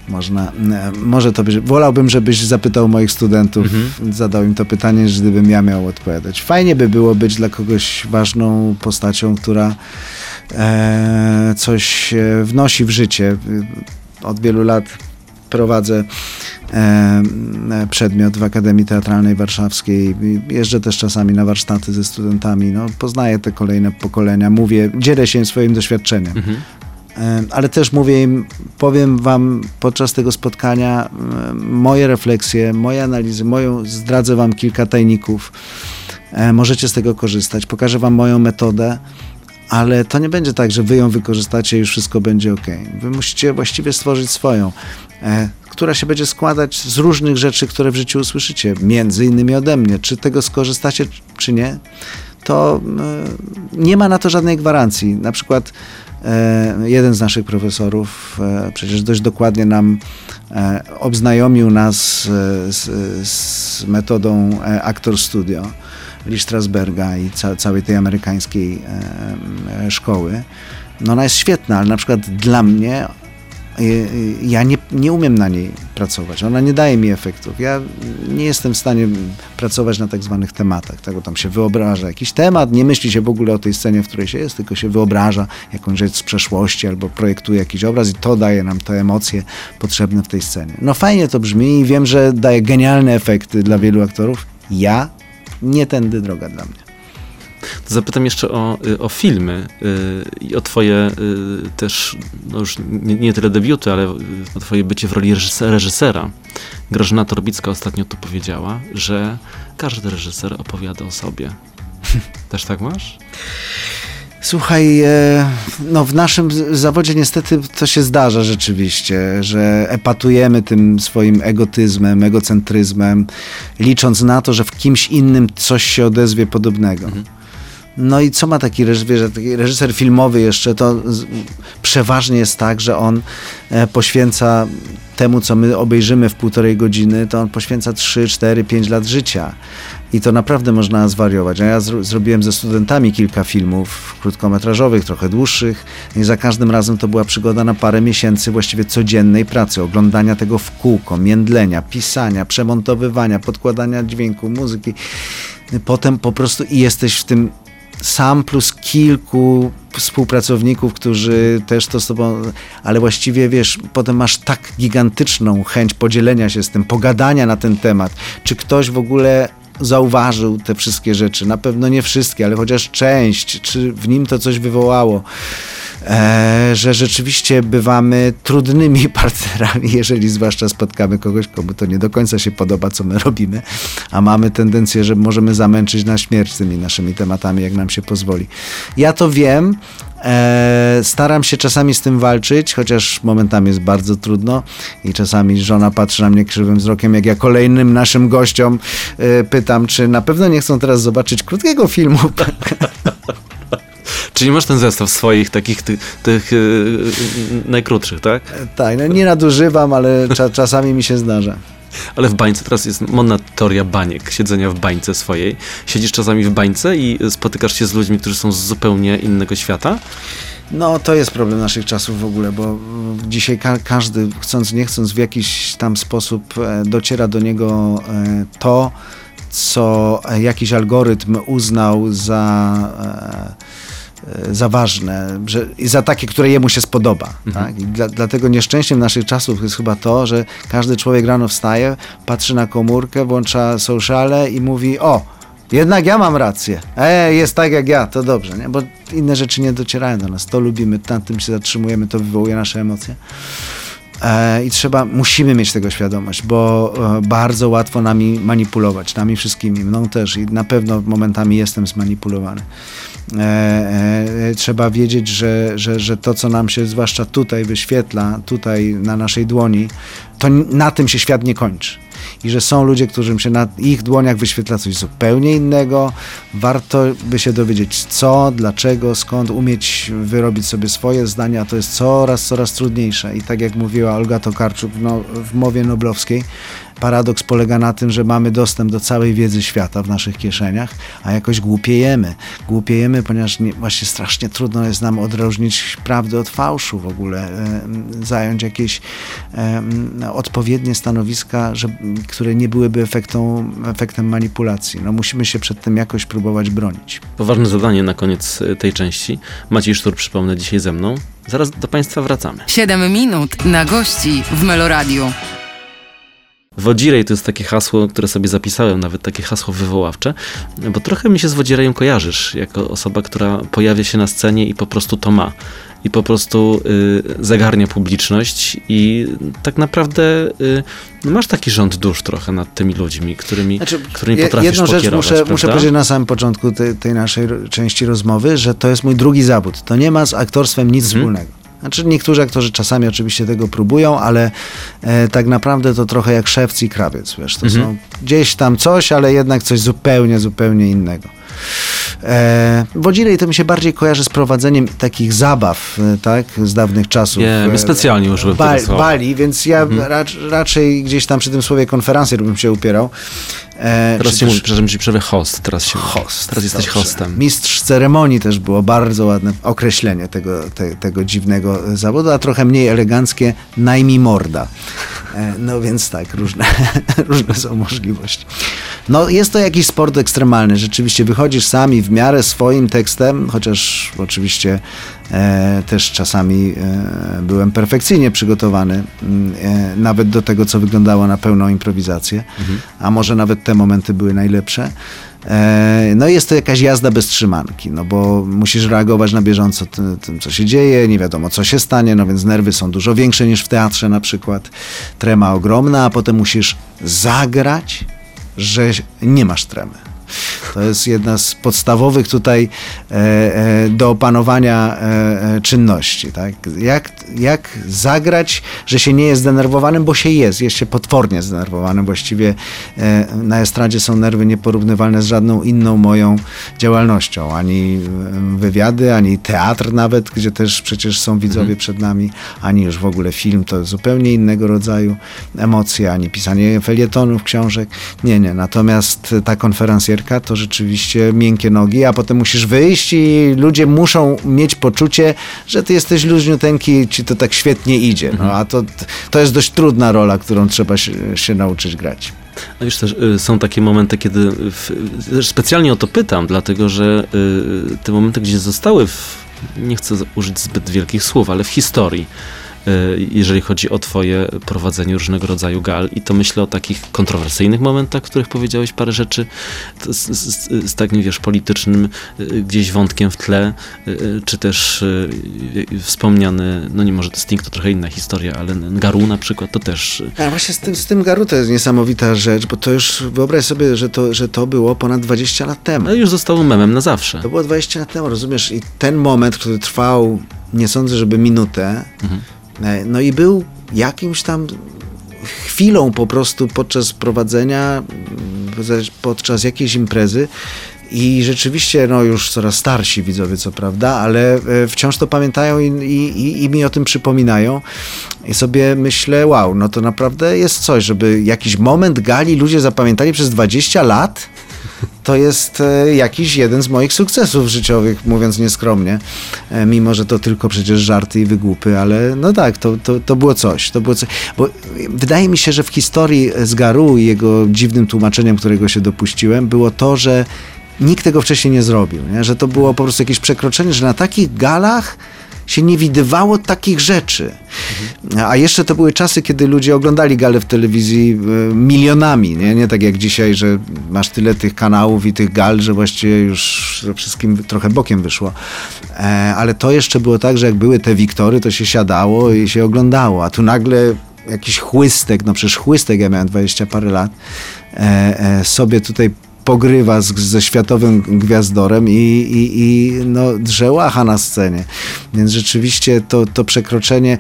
Można, e, może to być, wolałbym, żebyś zapytał moich studentów, mhm. zadał im to pytanie, gdybym ja miał odpowiadać. Fajnie by było być dla kogoś ważną postacią, która e, coś wnosi w życie. Od wielu lat prowadzę e, przedmiot w Akademii Teatralnej Warszawskiej. Jeżdżę też czasami na warsztaty ze studentami. No, poznaję te kolejne pokolenia. Mówię, dzielę się swoim doświadczeniem. Mhm. E, ale też mówię im, powiem wam podczas tego spotkania e, moje refleksje, moje analizy, moją, zdradzę wam kilka tajników. E, możecie z tego korzystać. Pokażę wam moją metodę. Ale to nie będzie tak, że wy ją wykorzystacie i już wszystko będzie ok. Wy musicie właściwie stworzyć swoją, e, która się będzie składać z różnych rzeczy, które w życiu usłyszycie, między innymi ode mnie. Czy tego skorzystacie, czy nie, to e, nie ma na to żadnej gwarancji. Na przykład e, jeden z naszych profesorów e, przecież dość dokładnie nam e, obznajomił nas e, z, z metodą e, Actor Studio Lee Strasberga i ca- całej tej amerykańskiej e, e, szkoły. No ona jest świetna, ale na przykład dla mnie e, e, ja nie, nie umiem na niej pracować. Ona nie daje mi efektów. Ja nie jestem w stanie pracować na tak zwanych tematach. Tak, bo tam się wyobraża jakiś temat, nie myśli się w ogóle o tej scenie, w której się jest, tylko się wyobraża jakąś rzecz z przeszłości albo projektuje jakiś obraz i to daje nam te emocje potrzebne w tej scenie. No fajnie to brzmi i wiem, że daje genialne efekty dla wielu aktorów. Ja nie tędy droga dla mnie. To zapytam jeszcze o, o filmy i yy, o twoje yy, też, no już nie, nie tyle debiuty, ale o twoje bycie w roli reżysera. Grażyna Torbicka ostatnio tu powiedziała, że każdy reżyser opowiada o sobie. Też tak masz? Słuchaj, no w naszym zawodzie niestety to się zdarza rzeczywiście, że epatujemy tym swoim egotyzmem, egocentryzmem, licząc na to, że w kimś innym coś się odezwie podobnego. Mhm. No i co ma taki reżyser, taki reżyser filmowy jeszcze, to przeważnie jest tak, że on poświęca temu, co my obejrzymy w półtorej godziny, to on poświęca trzy, cztery, pięć lat życia. I to naprawdę można zwariować. A ja zro- zrobiłem ze studentami kilka filmów krótkometrażowych, trochę dłuższych i za każdym razem to była przygoda na parę miesięcy właściwie codziennej pracy, oglądania tego w kółko, międlenia, pisania, przemontowywania, podkładania dźwięku, muzyki. Potem po prostu i jesteś w tym sam plus kilku współpracowników, którzy też to z tobą, ale właściwie wiesz, potem masz tak gigantyczną chęć podzielenia się z tym, pogadania na ten temat. Czy ktoś w ogóle zauważył te wszystkie rzeczy? Na pewno nie wszystkie, ale chociaż część, czy w nim to coś wywołało. że rzeczywiście bywamy trudnymi partnerami, jeżeli zwłaszcza spotkamy kogoś, komu to nie do końca się podoba, co my robimy, a mamy tendencję, że możemy zamęczyć na śmierć z tymi naszymi tematami, jak nam się pozwoli. Ja to wiem, staram się czasami z tym walczyć, chociaż momentami jest bardzo trudno i czasami żona patrzy na mnie krzywym wzrokiem, jak ja kolejnym naszym gościom pytam, czy na pewno nie chcą teraz zobaczyć krótkiego filmu. Czyli masz ten zestaw swoich, takich ty, tych yy, najkrótszych, tak? Tak, no nie nadużywam, ale cza, czasami mi się zdarza. Ale w bańce, teraz jest modna teoria baniek, siedzenia w bańce swojej. Siedzisz czasami w bańce i spotykasz się z ludźmi, którzy są z zupełnie innego świata? No to jest problem naszych czasów w ogóle, bo dzisiaj ka- każdy, chcąc nie chcąc, w jakiś tam sposób dociera do niego to, co jakiś algorytm uznał za... za ważne, że, za takie, które jemu się spodoba. Mhm. Tak? I dla, dlatego nieszczęściem naszych czasów jest chyba to, że każdy człowiek rano wstaje, patrzy na komórkę, włącza sociale i mówi: o, jednak ja mam rację, e, jest tak jak ja, to dobrze, nie? Bo inne rzeczy nie docierają do nas, to lubimy, nad tym się zatrzymujemy, to wywołuje nasze emocje. I trzeba, musimy mieć tego świadomość, bo bardzo łatwo nami manipulować, nami wszystkimi, mną też i na pewno momentami jestem zmanipulowany. E, e, trzeba wiedzieć, że, że, że to, co nam się zwłaszcza tutaj wyświetla, tutaj na naszej dłoni, to na tym się świat nie kończy. I że są ludzie, którym się na ich dłoniach wyświetla coś zupełnie innego. Warto by się dowiedzieć co, dlaczego, skąd, umieć wyrobić sobie swoje zdania. To jest coraz, coraz trudniejsze. I tak jak mówiła Olga Tokarczuk no, w mowie noblowskiej, paradoks polega na tym, że mamy dostęp do całej wiedzy świata w naszych kieszeniach, a jakoś głupiejemy. Głupiejemy, ponieważ nie, właśnie strasznie trudno jest nam odróżnić prawdę od fałszu w ogóle, e, zająć jakieś e, odpowiednie stanowiska, że, które nie byłyby efektą, efektem manipulacji. No, musimy się przed tym jakoś próbować bronić. Poważne zadanie na koniec tej części. Maciej Stuhr, przypomnę, dzisiaj ze mną. Zaraz do Państwa wracamy. siedem minut na gości w Meloradiu. Wodzirej to jest takie hasło, które sobie zapisałem, nawet takie hasło wywoławcze, bo trochę mi się z Wodzirejem kojarzysz, jako osoba, która pojawia się na scenie i po prostu to ma. I po prostu y, zagarnia publiczność i tak naprawdę y, no masz taki rząd dusz trochę nad tymi ludźmi, którymi, znaczy, którymi potrafisz pokierować. Jedną rzecz muszę, muszę powiedzieć na samym początku tej, tej naszej części rozmowy, że to jest mój drugi zawód. To nie ma z aktorstwem nic hmm. wspólnego. Znaczy niektórzy aktorzy czasami oczywiście tego próbują, ale e, tak naprawdę to trochę jak szewc i krawiec, wiesz, to mhm. są gdzieś tam coś, ale jednak coś zupełnie, zupełnie innego. E, Wodzirej to mi się bardziej kojarzy z prowadzeniem takich zabaw, tak, z dawnych czasów. Nie, my specjalnie użyłem ba- tego słowa. Bali, więc ja mhm. rac- raczej gdzieś tam przy tym słowie konferencji bym się upierał. E, teraz się też... mówi, przepraszam, że przerwę host, teraz się host, teraz jesteś dobrze. Hostem. Mistrz ceremonii też było bardzo ładne określenie tego, te, tego dziwnego zawodu, a trochę mniej eleganckie najmimorda. E, no więc tak, różne, różne są możliwości. No jest to jakiś sport ekstremalny, rzeczywiście wychodzisz sami w miarę swoim tekstem, chociaż oczywiście e, też czasami e, byłem perfekcyjnie przygotowany, e, nawet do tego, co wyglądało na pełną improwizację, mhm. a może nawet te momenty były najlepsze. No jest to jakaś jazda bez trzymanki, no bo musisz reagować na bieżąco tym, tym, co się dzieje, nie wiadomo, co się stanie, no więc nerwy są dużo większe niż w teatrze na przykład, trema ogromna, a potem musisz zagrać, że nie masz tremy. To jest jedna z podstawowych tutaj e, e, do opanowania e, czynności. Tak? Jak, jak zagrać, że się nie jest zdenerwowanym, bo się jest, jest się potwornie zdenerwowanym. Właściwie e, na estradzie są nerwy nieporównywalne z żadną inną moją działalnością. Ani wywiady, ani teatr nawet, gdzie też przecież są widzowie mhm. przed nami, ani już w ogóle film, to zupełnie innego rodzaju emocje, ani pisanie felietonów, książek. Nie, nie. Natomiast ta konferencja to rzeczywiście miękkie nogi, a potem musisz wyjść i ludzie muszą mieć poczucie, że ty jesteś luźniuteńki i ci to tak świetnie idzie. No, a to, to jest dość trudna rola, którą trzeba się, się nauczyć grać. No już też y, są takie momenty, kiedy w, też specjalnie o to pytam, dlatego że y, te momenty, gdzie zostały, w, nie chcę użyć zbyt wielkich słów, ale w historii jeżeli chodzi o twoje prowadzenie różnego rodzaju gal. I to myślę o takich kontrowersyjnych momentach, w których powiedziałeś parę rzeczy z, z, z takim, wiesz, politycznym gdzieś wątkiem w tle, czy też wspomniany, no nie może Sting, to trochę inna historia, ale Garu na przykład, to też... A właśnie z tym, z tym Garu to jest niesamowita rzecz, bo to już, wyobraź sobie, że to, że to było ponad dwadzieścia lat temu. No już zostało memem na zawsze. To było dwadzieścia lat temu, rozumiesz? I ten moment, który trwał, nie sądzę, żeby minutę, mhm. No i był jakimś tam chwilą po prostu podczas prowadzenia, podczas jakiejś imprezy i rzeczywiście, no już coraz starsi widzowie, co prawda, ale wciąż to pamiętają i, i, i mi o tym przypominają i sobie myślę, wow, no to naprawdę jest coś, żeby jakiś moment gali ludzie zapamiętali przez dwadzieścia lat. To jest jakiś jeden z moich sukcesów życiowych, mówiąc nieskromnie, mimo że to tylko przecież żarty i wygłupy, ale no tak, to, to, to było coś, to było coś. Bo wydaje mi się, że w historii z Garu i jego dziwnym tłumaczeniem, którego się dopuściłem, było to, że nikt tego wcześniej nie zrobił, nie? Że to było po prostu jakieś przekroczenie, że na takich galach się nie widywało takich rzeczy. A jeszcze to były czasy, kiedy ludzie oglądali galę w telewizji milionami, nie? Nie tak jak dzisiaj, że masz tyle tych kanałów i tych gal, że właściwie już wszystkim trochę bokiem wyszło. Ale to jeszcze było tak, że jak były te Wiktory, to się siadało i się oglądało, a tu nagle jakiś chłystek, no przecież chłystek, ja miałem dwadzieścia parę lat, sobie tutaj pogrywa z, ze światowym gwiazdorem i, i, i no, drzełacha na scenie. Więc rzeczywiście to, to przekroczenie,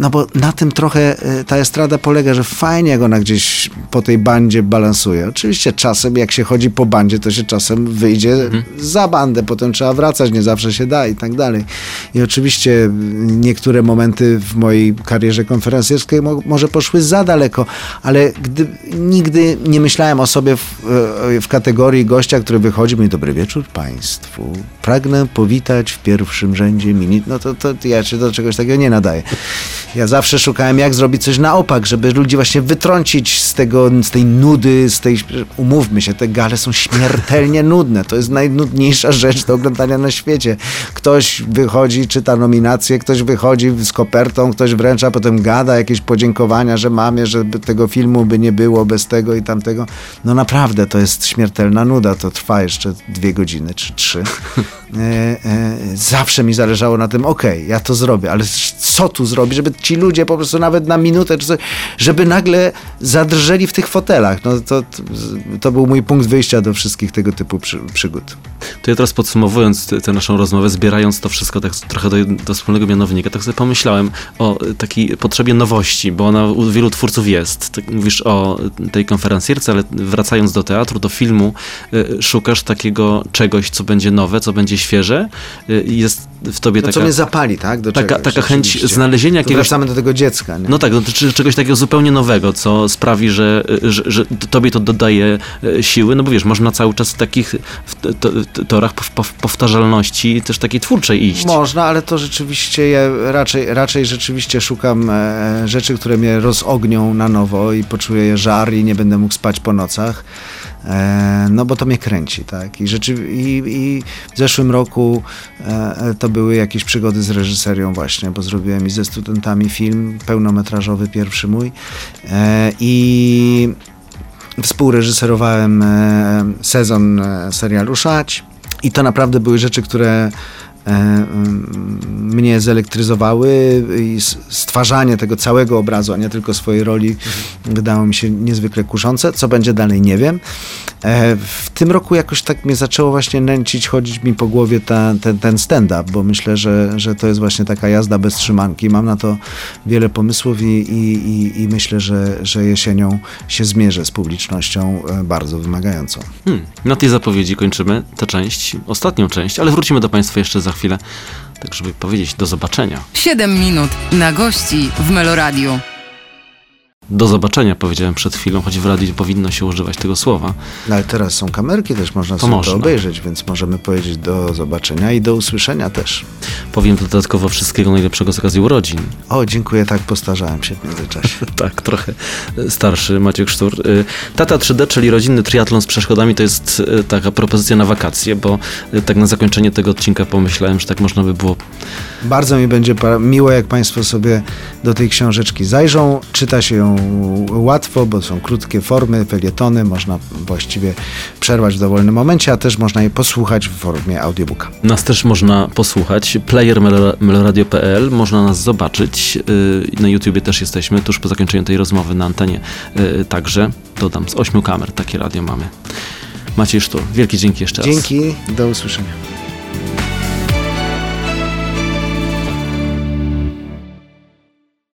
no bo na tym trochę ta estrada polega, że fajnie jak ona gdzieś po tej bandzie balansuje. Oczywiście czasem jak się chodzi po bandzie, to się czasem wyjdzie mhm. za bandę, potem trzeba wracać, nie zawsze się da i tak dalej. I oczywiście niektóre momenty w mojej karierze konferencjerskiej mo- może poszły za daleko, ale gdy, nigdy nie myślałem o sobie w, w kategorii gościa, który wychodzi i mówi, dobry wieczór Państwu, pragnę powitać w pierwszym rzędzie mini... No to, to ja się do czegoś takiego nie nadaję. Ja zawsze szukałem, jak zrobić coś na opak, żeby ludzi właśnie wytrącić z tego, z tej nudy, z tej... Umówmy się, te gale są śmiertelnie nudne. To jest najnudniejsza rzecz do oglądania na świecie. Ktoś wychodzi, czyta nominację, ktoś wychodzi z kopertą, ktoś wręcza, potem gada jakieś podziękowania, że mamie, że tego filmu by nie było bez tego i tamtego. No naprawdę, to jest śmiertelna nuda. To trwa jeszcze dwie godziny czy trzy. E, e, zawsze mi zależało na tym, okej, okay, ja to zrobię, ale co tu zrobić, żeby ci ludzie po prostu nawet na minutę, czy coś, żeby nagle zadrżeli w tych fotelach. No to, to był mój punkt wyjścia do wszystkich tego typu przy, przygód. To ja teraz podsumowując tę naszą rozmowę, zbierając to wszystko tak trochę do, do wspólnego mianownika, tak sobie pomyślałem o takiej potrzebie nowości, bo ona u wielu twórców jest. Ty mówisz o tej konferencjerce, ale wracając do teatru, do filmu, y, szukasz takiego czegoś, co będzie nowe, co będzie świeże. Y, jest w tobie no, taka... co mnie zapali, tak? Do taka, taka chęć znalezienia jakiegoś... Wracamy do tego dziecka. Nie? No tak, no, czy, czegoś takiego zupełnie nowego, co sprawi, że, że, że tobie to dodaje siły, no bo wiesz, można cały czas w takich w, to, w torach powtarzalności też takiej twórczej iść. Można, ale to rzeczywiście ja raczej, raczej rzeczywiście szukam e, rzeczy, które mnie rozognią na nowo i poczuję je żar i nie będę mógł spać po nocach. E, no bo to mnie kręci, tak? I, rzeczy, i, i w zeszłym roku e, to były jakieś przygody z reżyserią właśnie, bo zrobiłem i ze studentami film pełnometrażowy, pierwszy mój e, i współreżyserowałem e, sezon e, serialu Szać i to naprawdę były rzeczy, które mnie zelektryzowały i stwarzanie tego całego obrazu, a nie tylko swojej roli wydało mi się niezwykle kuszące. Co będzie dalej, nie wiem. W tym roku jakoś tak mnie zaczęło właśnie nęcić, chodzić mi po głowie ta, ten, ten stand-up, bo myślę, że, że to jest właśnie taka jazda bez trzymanki. Mam na to wiele pomysłów i, i, i, i myślę, że, że jesienią się zmierzę z publicznością bardzo wymagającą. Hmm. Na tej zapowiedzi kończymy tę część, ostatnią część, ale wrócimy do Państwa jeszcze za za chwilę, tak żeby powiedzieć do zobaczenia. siedem minut na gości w Meloradio. do zobaczenia powiedziałem przed chwilą, choć w radiu powinno się używać tego słowa. No ale teraz są kamerki, też można to sobie można. to obejrzeć, więc możemy powiedzieć do zobaczenia i do usłyszenia też. Powiem dodatkowo wszystkiego najlepszego z okazji urodzin. O, dziękuję, tak postarzałem się w międzyczasie. Tak, trochę starszy Maciek Stuhr. Tata trzy D, czyli rodzinny triatlon z przeszkodami, to jest taka propozycja na wakacje, bo tak na zakończenie tego odcinka pomyślałem, że tak można by było. Bardzo mi będzie miło, jak Państwo sobie do tej książeczki zajrzą. Czyta się ją łatwo, bo są krótkie formy, felietony, można właściwie przerwać w dowolnym momencie, a też można je posłuchać w formie audiobooka. Nas też można posłuchać, player kropka melradio kropka pe el, można nas zobaczyć, na YouTubie też jesteśmy, tuż po zakończeniu tej rozmowy na antenie także, dodam, z ośmiu kamer takie radio mamy. Maciej Stuhr, wielkie dzięki jeszcze raz. Dzięki, do usłyszenia.